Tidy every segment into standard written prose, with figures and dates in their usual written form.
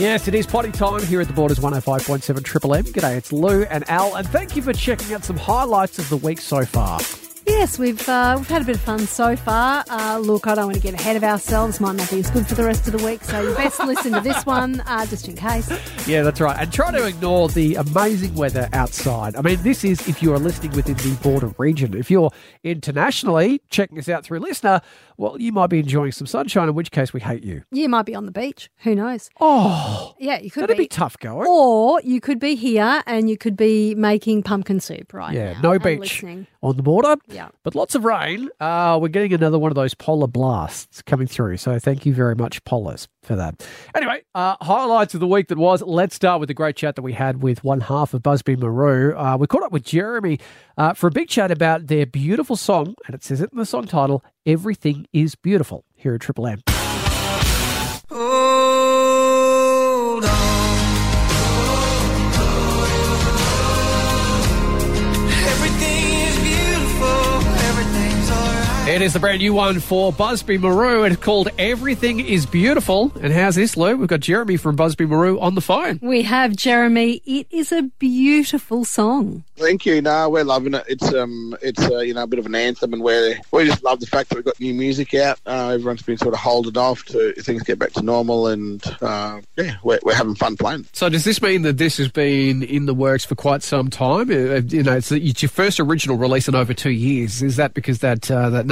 Yes, it is potty time here at the Borders 105.7 Triple M. G'day, it's Lou and Al, and thank you for checking out some highlights of the week so far. Yes, we've had a bit of fun so far. Look, I don't want to get ahead of ourselves. Might not be as good for the rest of the week, so you best listen to this one just in case. Yeah, that's right. And try to ignore the amazing weather outside. I mean, this is if you are listening within the border region. If you're internationally checking us out through Listener, well, you might be enjoying some sunshine, in which case we hate you. You might be on the beach. Who knows? Oh. Yeah, you could be. That'd be tough going. Or you could be here and you could be making pumpkin soup right now. Yeah, no beach listening. On the border. Yeah. But lots of rain. We're getting another one of those polar blasts coming through. So thank you very much, Polars, for that. Anyway, highlights of the week that was. Let's start with the great chat that we had with one half of Busby Marou. We caught up with Jeremy for a big chat about their beautiful song, and it says it in the song title, Everything is Beautiful, here at Triple M. Hold on. It is the brand new one for Busby Marou. It's called Everything is Beautiful. And how's this, Lou? We've got Jeremy from Busby Marou on the phone. We have, Jeremy. It is a beautiful song. Thank you. No, we're loving it. It's a bit of an anthem, and we just love the fact that we've got new music out. Everyone's been sort of holding off to things get back to normal, and we're having fun playing. So does this mean that this has been in the works for quite some time? It's your first original release in over 2 years. Is that because that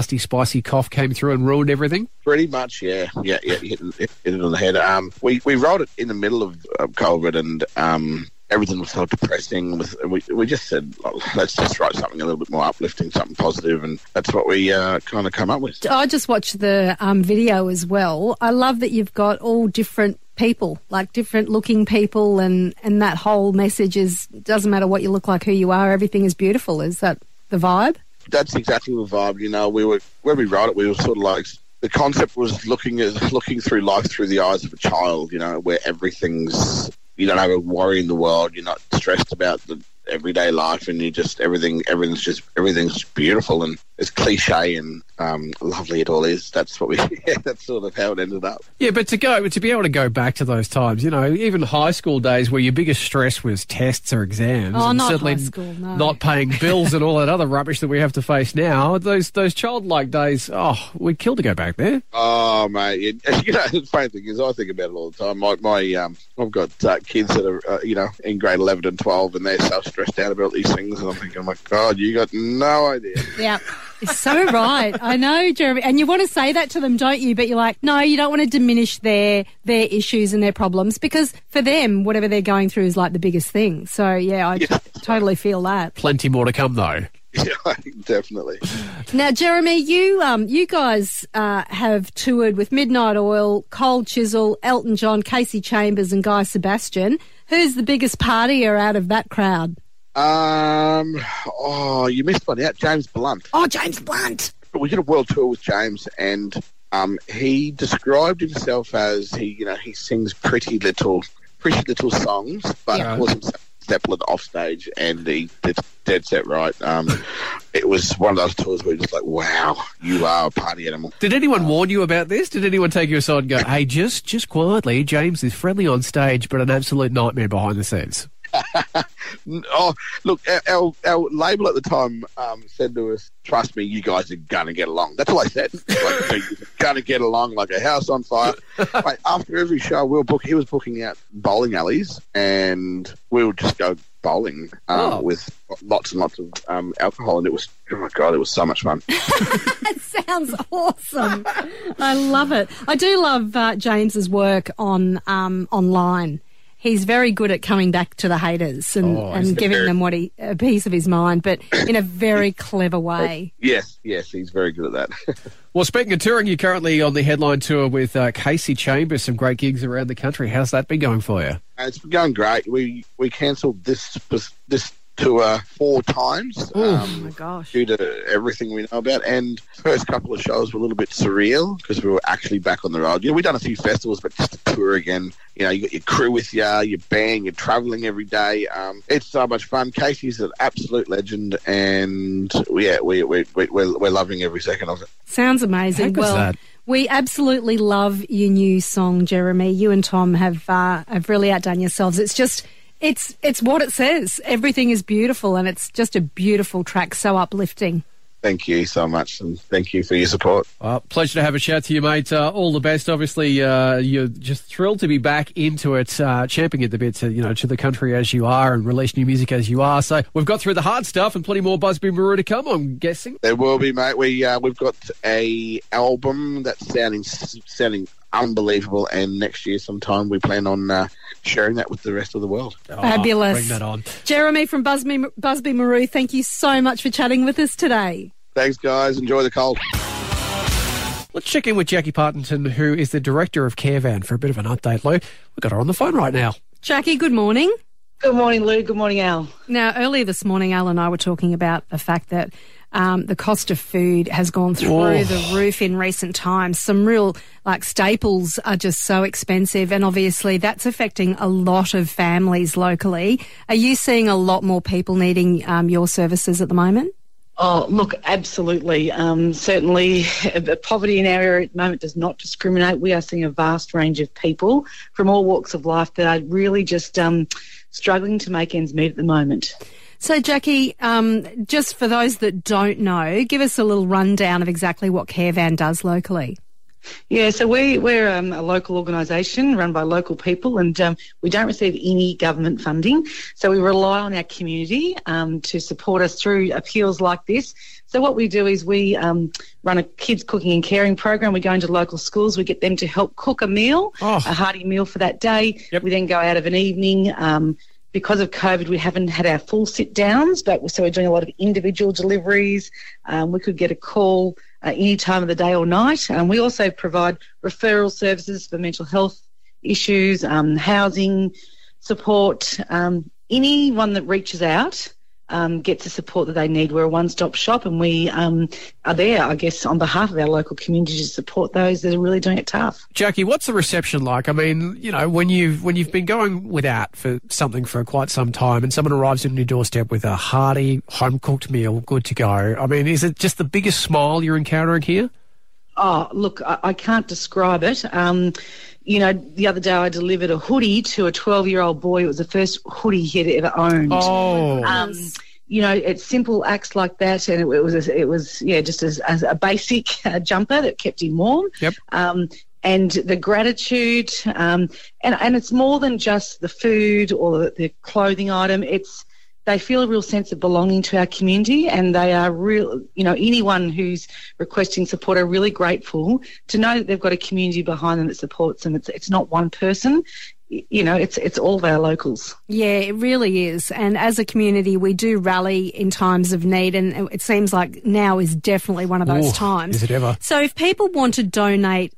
nasty spicy cough came through and ruined everything? Pretty much, yeah. Hit it on the head. We rolled it in the middle of COVID, and everything was so depressing. We just said, let's just write something a little bit more uplifting, something positive, and that's what we kind of come up with. I just watched the video as well. I love that you've got all different people, like different looking people, and that whole message is doesn't matter what you look like, who you are, everything is beautiful. Is that the vibe? That's exactly the vibe. You know, when we wrote it, we were sort of like, the concept was looking through life through the eyes of a child, you know, where everything's, you don't have a worry in the world, you're not stressed about the everyday life, and you just everything's beautiful, and it's cliche and lovely it all is. That's what that's sort of how it ended up. Yeah, but to be able to go back to those times, you know, even high school days where your biggest stress was tests or exams, and not certainly high school, no. Not paying bills and all that other rubbish that we have to face now. Those childlike days, we'd kill to go back there. Oh mate, you know the funny thing is I think about it all the time. My I've got kids that are in grade 11 and 12, and they're so stressed out about these things, and I'm thinking, oh my God, you got no idea. Yeah, it's so right. I know, Jeremy, and you want to say that to them, don't you? But you're like, no, you don't want to diminish their issues and their problems, because for them, whatever they're going through is like the biggest thing. So yeah, I totally feel that. Plenty more to come though. Yeah, definitely. Now, Jeremy, you guys have toured with Midnight Oil, Cold Chisel, Elton John, Casey Chambers, and Guy Sebastian. Who's the biggest partier out of that crowd? You missed one out. James Blunt. Oh, James Blunt. We did a world tour with James, and he described himself as he sings pretty little songs, but calls himself Zeppelin off stage, and he did dead set right. It was one of those tours where you're just like, wow, you are a party animal. Did anyone warn you about this? Did anyone take you aside and go, hey, just quietly, James is friendly on stage but an absolute nightmare behind the scenes? Oh, look, our label at the time said to us, trust me, you guys are going to get along. That's all I said. Like, you're going to get along like a house on fire. Like, after every show, he was booking out bowling alleys, and we would just go bowling with lots and lots of alcohol, and it was, oh my God, it was so much fun. It sounds awesome. I love it. I do love James's work on online. He's very good at coming back to the haters and giving them a piece of his mind, but in a very clever way. Yes, he's very good at that. Well, speaking of touring, you're currently on the headline tour with Casey Chambers, some great gigs around the country. How's that been going for you? It's been going great. We cancelled this tour 4 times. Oh my gosh. Due to everything we know about, and the first couple of shows were a little bit surreal because we were actually back on the road. We'd done a few festivals, but just to tour again, you got your crew with you, your band, you're travelling every day. It's so much fun. Casey's an absolute legend, and we're loving every second of it. Sounds amazing. Well, We absolutely love your new song, Jeremy. You and Tom have really outdone yourselves. It's just, it's what it says. Everything is beautiful, and it's just a beautiful track, so uplifting. Thank you so much, and thank you for your support. Pleasure to have a chat to you, mate. All the best. Obviously, you're just thrilled to be back into it, champing at the bit to the country as you are and releasing your music as you are. So we've got through the hard stuff and plenty more Busby Marou to come, I'm guessing. There will be, mate. We've got a album that's sounding unbelievable, and next year sometime we plan on sharing that with the rest of the world. Fabulous. Bring that on. Jeremy from Busby Marou, thank you so much for chatting with us today. Thanks, guys. Enjoy the cold. Let's check in with Jackie Partington, who is the director of CareVan, for a bit of an update, Lou. We've got her on the phone right now. Jackie, good morning. Good morning, Lou. Good morning, Al. Now, earlier this morning, Al and I were talking about the fact that the cost of food has gone through the roof in recent times. Some real, staples are just so expensive, and obviously that's affecting a lot of families locally. Are you seeing a lot more people needing your services at the moment? Oh, look, absolutely. Certainly, poverty in our area at the moment does not discriminate. We are seeing a vast range of people from all walks of life that are really just struggling to make ends meet at the moment. So, Jackie, just for those that don't know, give us a little rundown of exactly what CareVan does locally. Yeah, so we're a local organisation run by local people, and we don't receive any government funding. So we rely on our community to support us through appeals like this. So what we do is we run a kids cooking and caring program. We go into local schools. We get them to help cook a meal, a hearty meal for that day. Yep. We then go out of an evening. Because of COVID, we haven't had our full sit-downs, so we're doing a lot of individual deliveries. We could get a call any time of the day or night. We also provide referral services for mental health issues, housing support. Anyone that reaches out gets the support that they need. We're a one-stop shop, and we are there, I guess, on behalf of our local community to support those that are really doing it tough. Jackie, what's the reception like? I mean, when you've been going without for something for quite some time, and someone arrives on your doorstep with a hearty, home-cooked meal, good to go. I mean, is it just the biggest smile you're encountering here? Oh, look, I can't describe it. The other day I delivered a hoodie to a 12-year-old boy. It was the first hoodie he had ever owned. Oh. It's simple acts like that, and it was just a basic jumper that kept him warm. Yep. And the gratitude, and it's more than just the food or the clothing item. They feel a real sense of belonging to our community, and they are real. Anyone who's requesting support are really grateful to know that they've got a community behind them that supports them. It's not one person. It's all of our locals. Yeah, it really is. And as a community, we do rally in times of need, and it seems like now is definitely one of those times. Is it ever? So if people want to donate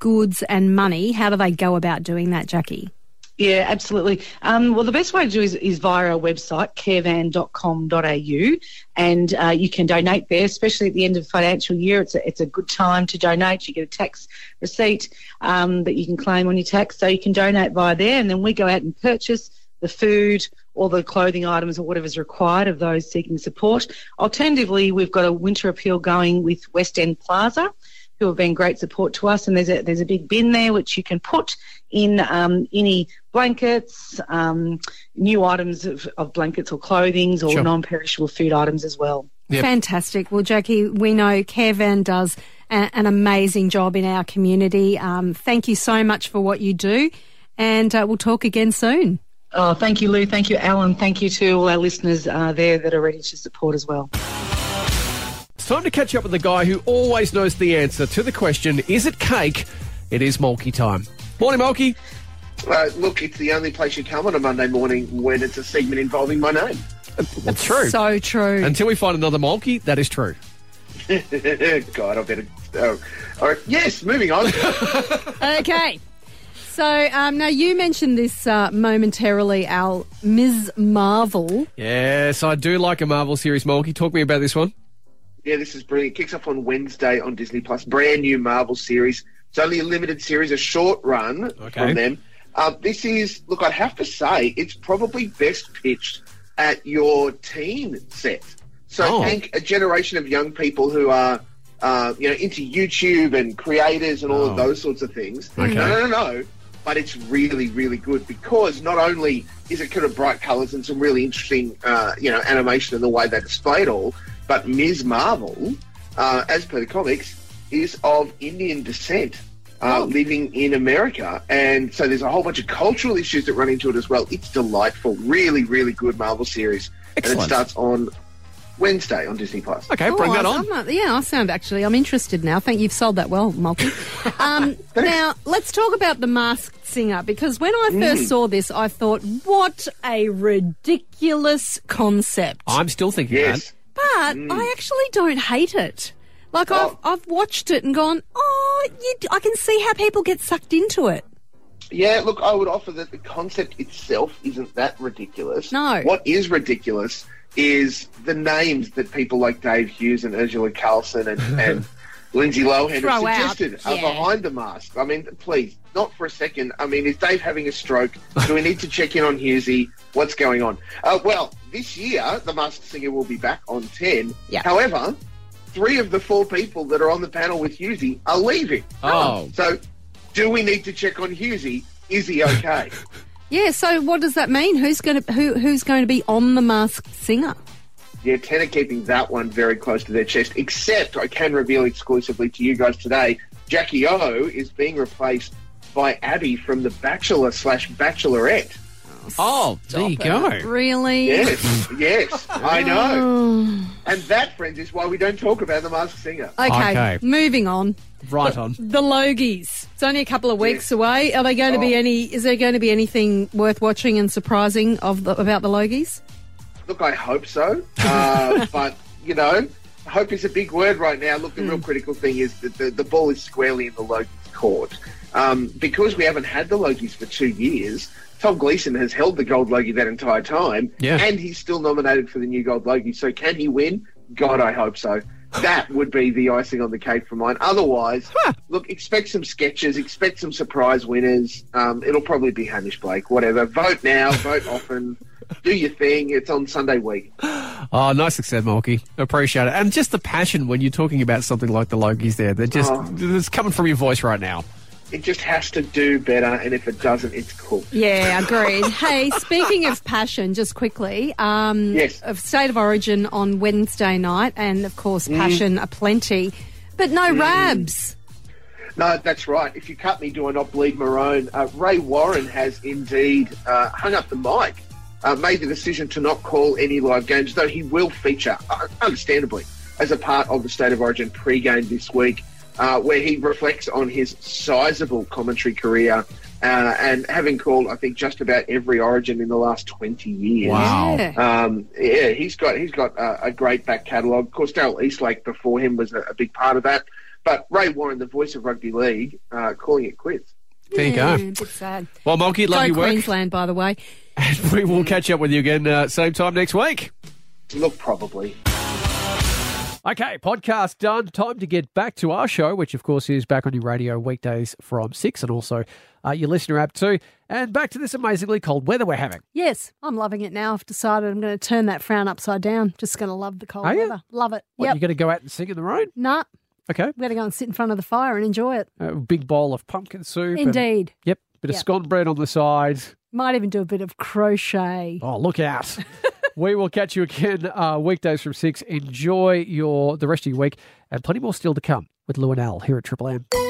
goods and money, how do they go about doing that, Jackie? Yeah, absolutely. The best way to do is via our website, carevan.com.au, and you can donate there, especially at the end of the financial year. It's a good time to donate. You get a tax receipt that you can claim on your tax, so you can donate via there, and then we go out and purchase the food or the clothing items or whatever is required of those seeking support. Alternatively, we've got a winter appeal going with West End Plaza, who have been great support to us, and there's a big bin there which you can put in any blankets, new items of blankets or clothings or non-perishable food items as well. Yep. Fantastic. Well, Jackie, we know CareVan does an amazing job in our community. Thank you so much for what you do, and we'll talk again soon. Oh, thank you, Lou. Thank you, Alan. Thank you to all our listeners there that are ready to support as well. It's time to catch up with the guy who always knows the answer to the question, is it cake? It is Malky time. Morning, Malky. Look, it's the only place you come on a Monday morning when it's a segment involving my name. That's true. So true. Until we find another Malky, that is true. God, I better... all right. Yes, moving on. Okay. So, now you mentioned this momentarily, Al, Ms. Marvel. Yes, I do like a Marvel series, Malky. Talk me about this one. Yeah, this is brilliant. It kicks off on Wednesday on Disney Plus. Brand new Marvel series. It's only a limited series, a short run from them. This is, look, I have to say, it's probably best pitched at your teen set. So I think a generation of young people who are into YouTube and creators and all of those sorts of things. Okay. No. But it's really, really good because not only is it kind of bright colours and some really interesting, animation and the way they display it all, but Ms. Marvel, as per the comics, is of Indian descent, living in America. And so there's a whole bunch of cultural issues that run into it as well. It's delightful. Really, really good Marvel series. Excellent. And it starts on Wednesday on Disney Plus. Okay, bring that on. I'm interested now. Thank you. You've sold that well, Malky. Now, let's talk about The Masked Singer, because when I first saw this, I thought, what a ridiculous concept. I'm still thinking that. But I actually don't hate it. Like, I've watched it and gone, I can see how people get sucked into it. Yeah, look, I would offer that the concept itself isn't that ridiculous. No. What is ridiculous is the names that people like Dave Hughes and Ursula Carlson and Lindsay Lohan have suggested are behind the mask. I mean, please, not for a second. I mean, is Dave having a stroke? Do we need to check in on Hughesy? What's going on? Well, this year, The Masked Singer will be back on 10. Yeah. However, 3 of the 4 people that are on the panel with Hughesy are leaving. Oh. So, do we need to check on Hughesy? Is he okay? Yeah, so what does that mean? Who's going to be on The Masked Singer? Yeah, 10 are keeping that one very close to their chest, except I can reveal exclusively to you guys today, Jackie O is being replaced by Abby from The Bachelor /Bachelorette. Oh, there you go. Really? Yes, I know. And that, friends, is why we don't talk about The Masked Singer. Okay. Moving on. Right on. The Logies. It's only a couple of weeks away. Are they going to be is there going to be anything worth watching and surprising about the Logies? Look, I hope so. But, hope is a big word right now. Look, the real critical thing is that the ball is squarely in the Logies court. Because we haven't had the Logies for 2 years, Tom Gleason has held the Gold Logie that entire time, and he's still nominated for the new Gold Logie. So can he win? God, I hope so. That would be the icing on the cake for mine. Otherwise, look, expect some sketches, expect some surprise winners. It'll probably be Hamish Blake, whatever. Vote now, vote often, do your thing. It's on Sunday week. Oh, nice success, Malky. Appreciate it. And just the passion when you're talking about something like the Logies there. They're just it's coming from your voice right now. It just has to do better, and if it doesn't, it's cool. Yeah, agreed. Hey, speaking of passion, just quickly, of State of Origin on Wednesday night, and of course, passion aplenty, but no rabs. No, that's right. If you cut me, do I not bleed Maroon? Ray Warren has indeed hung up the mic, made the decision to not call any live games, though he will feature, understandably, as a part of the State of Origin pre-game this week. Where he reflects on his sizable commentary career and having called, I think, just about every Origin in the last 20 years. Wow. He's got a great back catalogue. Of course, Dale Eastlake before him was a big part of that. But Ray Warren, the voice of rugby league, calling it quits. There you go. A bit sad. Well, Malky, love your work. Queensland, by the way. And we will catch up with you again same time next week. Look, probably. Okay, podcast done. Time to get back to our show, which, of course, is back on your radio weekdays from 6 and also your Listener app too. And back to this amazingly cold weather we're having. Yes, I'm loving it now. I've decided I'm going to turn that frown upside down. Just going to love the cold weather. Love it. What, you going to go out and sing in the rain? Nah. Okay. We're going to go and sit in front of the fire and enjoy it. A big bowl of pumpkin soup. Indeed. And, bit of scone bread on the side. Might even do a bit of crochet. Oh, look out. We will catch you again weekdays from 6. Enjoy the rest of your week and plenty more still to come with Lou and Al here at Triple M.